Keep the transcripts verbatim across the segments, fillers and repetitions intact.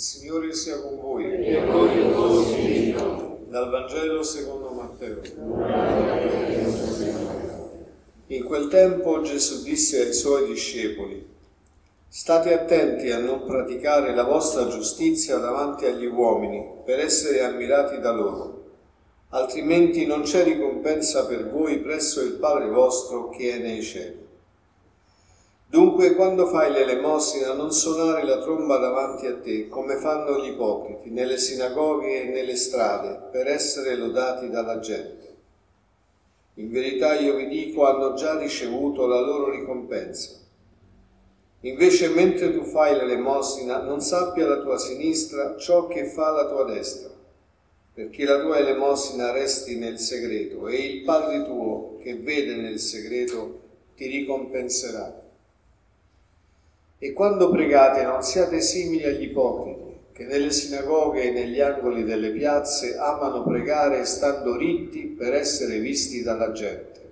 Il Signore sia con voi. E con il tuo spirito. Dal Vangelo secondo Matteo. In quel tempo Gesù disse ai suoi discepoli: state attenti a non praticare la vostra giustizia davanti agli uomini per essere ammirati da loro, altrimenti non c'è ricompensa per voi presso il Padre vostro che è nei cieli. Dunque, quando fai l'elemosina, non suonare la tromba davanti a te, come fanno gli ipocriti, nelle sinagoghe e nelle strade, per essere lodati dalla gente. In verità io vi dico, hanno già ricevuto la loro ricompensa. Invece, mentre tu fai l'elemosina, non sappia la tua sinistra ciò che fa la tua destra, perché la tua elemosina resti nel segreto, e il Padre tuo, che vede nel segreto, ti ricompenserà. E quando pregate non siate simili agli ipocriti, che nelle sinagoghe e negli angoli delle piazze amano pregare stando ritti per essere visti dalla gente.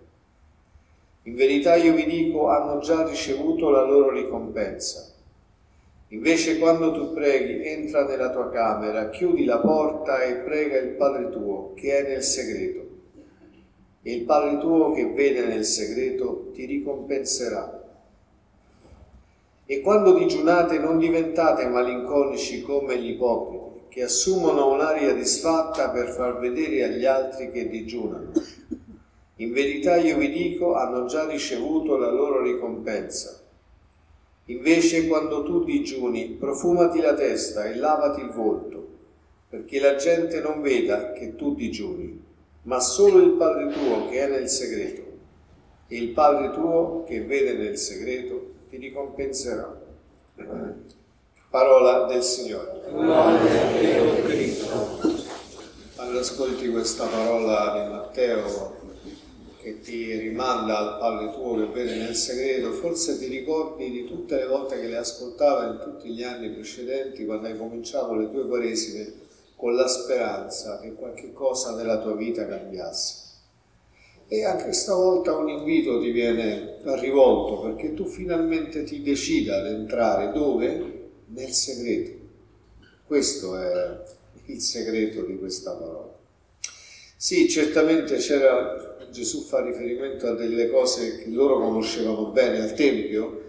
In verità io vi dico, hanno già ricevuto la loro ricompensa. Invece quando tu preghi, entra nella tua camera, chiudi la porta e prega il Padre tuo, che è nel segreto. E il Padre tuo che vede nel segreto ti ricompenserà. E quando digiunate non diventate malinconici come gli ipocriti, che assumono un'aria disfatta per far vedere agli altri che digiunano. In verità io vi dico, hanno già ricevuto la loro ricompensa. Invece quando tu digiuni, profumati la testa e lavati il volto, perché la gente non veda che tu digiuni, ma solo il Padre tuo che è nel segreto. E il Padre tuo che vede nel segreto ti ricompenserà. Parola del Signore. Allora ascolti questa parola di Matteo che ti rimanda al Padre tuo che vede nel segreto. Forse ti ricordi di tutte le volte che le ascoltava in tutti gli anni precedenti, quando hai cominciato le tue quaresime con la speranza che qualche cosa nella tua vita cambiasse. E anche stavolta un invito ti viene rivolto perché tu finalmente ti decida ad entrare dove? Nel segreto. Questo è il segreto di questa parola. Sì, certamente c'era, Gesù fa riferimento a delle cose che loro conoscevano bene. Al Tempio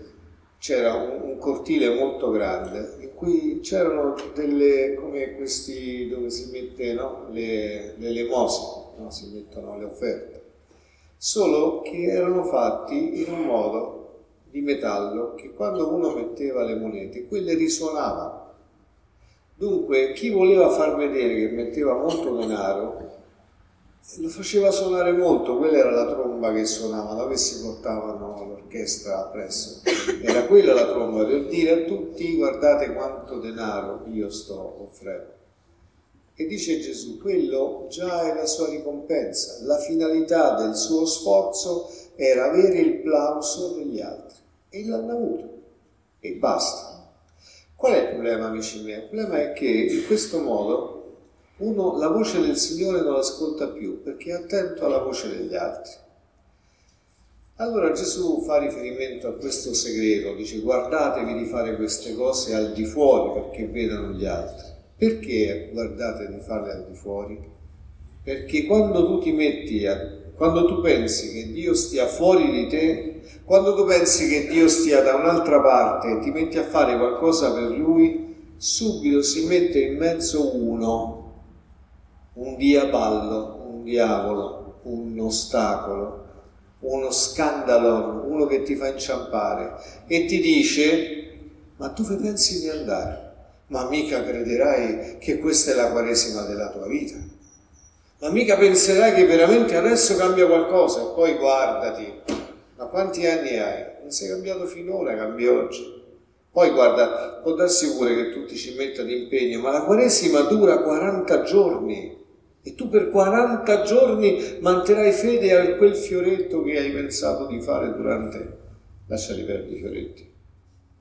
c'era un, un cortile molto grande in cui c'erano delle, come questi dove si mette, no? le, le elemosine, no? Si mettono le offerte. Solo che erano fatti in un modo di metallo che quando uno metteva le monete, quelle risuonavano. Dunque chi voleva far vedere che metteva molto denaro, lo faceva suonare molto, quella era la tromba che suonavano, che si portavano all'orchestra appresso. Era quella la tromba per dire a tutti: guardate quanto denaro io sto offrendo. E dice Gesù, quello già è la sua ricompensa, la finalità del suo sforzo era avere il plauso degli altri. E l'hanno avuto. E basta. Qual è il problema, amici miei? Il problema è che in questo modo uno la voce del Signore non l'ascolta più, perché è attento alla voce degli altri. Allora Gesù fa riferimento a questo segreto, dice: guardatevi di fare queste cose al di fuori perché vedano gli altri. Perché guardate di farle al di fuori? Perché quando tu ti metti, a, quando tu pensi che Dio stia fuori di te, quando tu pensi che Dio stia da un'altra parte e ti metti a fare qualcosa per Lui, subito si mette in mezzo uno, un diaballo, un diavolo, un ostacolo, uno scandalo, uno che ti fa inciampare e ti dice: ma tu pensi di andare? Ma mica crederai che questa è la quaresima della tua vita? Ma mica penserai che veramente adesso cambia qualcosa? E poi guardati, ma quanti anni hai? Non sei cambiato finora, cambi oggi. Poi guarda, può darsi pure che tutti ci mettano impegno, ma la quaresima dura quaranta giorni e tu per quaranta giorni manterrai fede a quel fioretto che hai pensato di fare durante... Lasciali perdere i fioretti,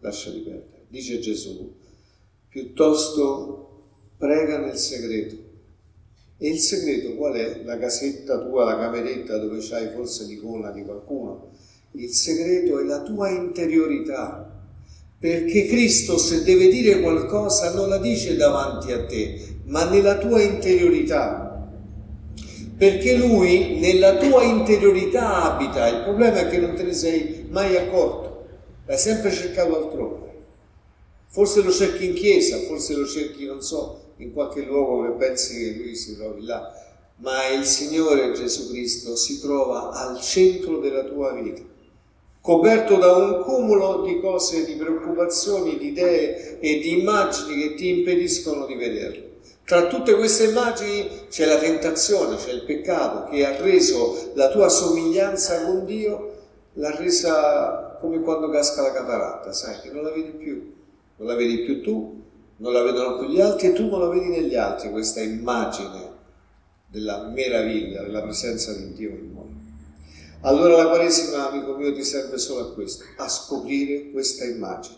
lasciali perdere. Dice Gesù: piuttosto prega nel segreto. E il segreto qual è? La casetta tua, la cameretta dove c'hai forse l'icona di qualcuno. Il segreto è la tua interiorità. perché Cristo, se deve dire qualcosa, non la dice davanti a te, ma nella tua interiorità, perché Lui nella tua interiorità abita. Il problema è che non te ne sei mai accorto, l'hai sempre cercato altrove. Forse lo cerchi in chiesa, forse lo cerchi, non so, in qualche luogo che pensi che Lui si trovi là, ma il Signore Gesù Cristo si trova al centro della tua vita, coperto da un cumulo di cose, di preoccupazioni, di idee e di immagini che ti impediscono di vederlo. Tra tutte queste immagini c'è la tentazione, c'è il peccato che ha reso la tua somiglianza con Dio, l'ha resa come quando casca la cataratta, sai, che non la vedi più, non la vedi più tu, non la vedono più gli altri e tu non la vedi negli altri, questa immagine della meraviglia, della presenza di Dio in noi. Allora la Quaresima, amico mio, ti serve solo a questo, a scoprire questa immagine,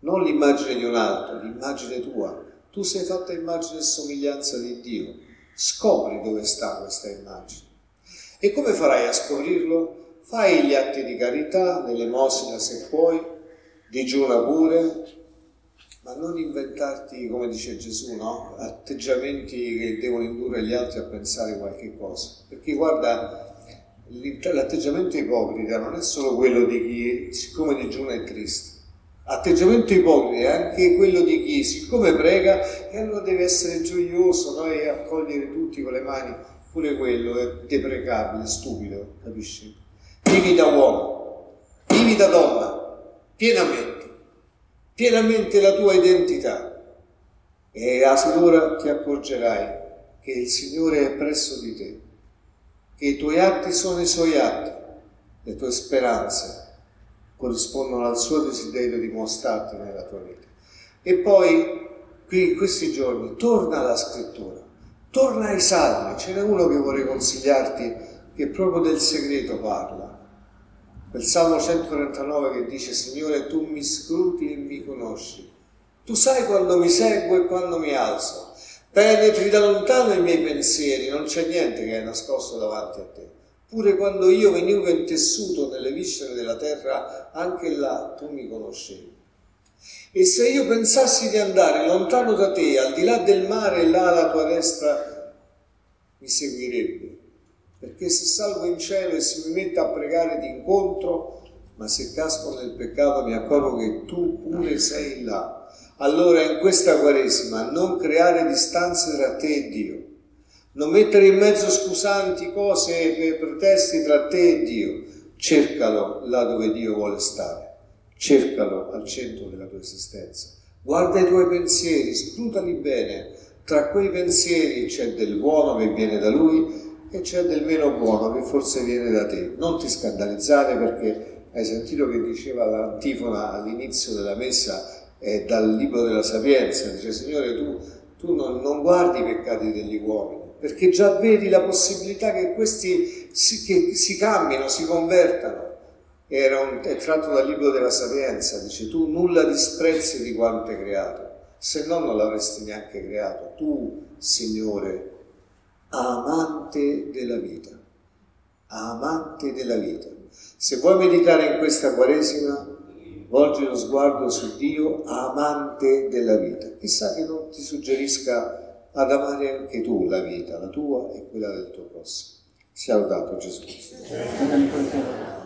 non l'immagine di un altro, l'immagine tua. Tu sei fatta immagine e somiglianza di Dio, scopri dove sta questa immagine. E come farai a scoprirlo? Fai gli atti di carità, l'elemosina se puoi, digiuna pure, ma non inventarti, come dice Gesù, no? Atteggiamenti che devono indurre gli altri a pensare qualche cosa. Perché guarda, l'atteggiamento ipocrita non è solo quello di chi, siccome digiuna, è triste. Atteggiamento ipocrita è anche quello di chi, siccome prega, e allora deve essere gioioso, no? E accogliere tutti con le mani. Pure quello è deprecabile, stupido, capisci? Vivi da uomo, vivi da donna, pienamente, pienamente la tua identità, e allora ti accorgerai che il Signore è presso di te, che i tuoi atti sono i Suoi atti, le tue speranze corrispondono al suo desiderio di mostrarti nella tua vita. E poi, qui in questi giorni, torna alla scrittura, torna ai salmi. Ce n'è uno che vorrei consigliarti, che proprio del segreto parla. Quel Salmo centotrentanove che dice: Signore, tu mi scruti e mi conosci. Tu sai quando mi seguo e quando mi alzo. Penetri da lontano i miei pensieri, non c'è niente che è nascosto davanti a te. Pure quando io venivo intessuto nelle viscere della terra, anche là tu mi conoscevi. E se io pensassi di andare lontano da te, al di là del mare, là alla tua destra mi seguirebbe. Perché se salgo in cielo e se mi metto a pregare d'incontro, ma se casco nel peccato mi accorgo che tu pure sei là. Allora in questa Quaresima non creare distanze tra te e Dio. Non mettere in mezzo scusanti, cose, pretesti tra te e Dio. Cercalo là dove Dio vuole stare. Cercalo al centro della tua esistenza. Guarda i tuoi pensieri, scrutali bene. Tra quei pensieri c'è del buono che viene da Lui e c'è del meno buono che forse viene da te. Non ti scandalizzare, perché hai sentito che diceva l'antifona all'inizio della Messa, eh, dal Libro della Sapienza. Dice: Signore, tu, tu non, non guardi i peccati degli uomini, perché già vedi la possibilità che questi si, che si cambino, si convertano. Era un, è tratto dal Libro della Sapienza, dice: tu nulla disprezzi di quanto è creato, se no non l'avresti neanche creato. Tu, Signore, amante della vita, amante della vita. Se vuoi meditare in questa Quaresima, volgi lo sguardo su Dio, amante della vita. Chissà che non ti suggerisca ad amare anche tu la vita, la tua e quella del tuo prossimo. Sia lodato Gesù Cristo.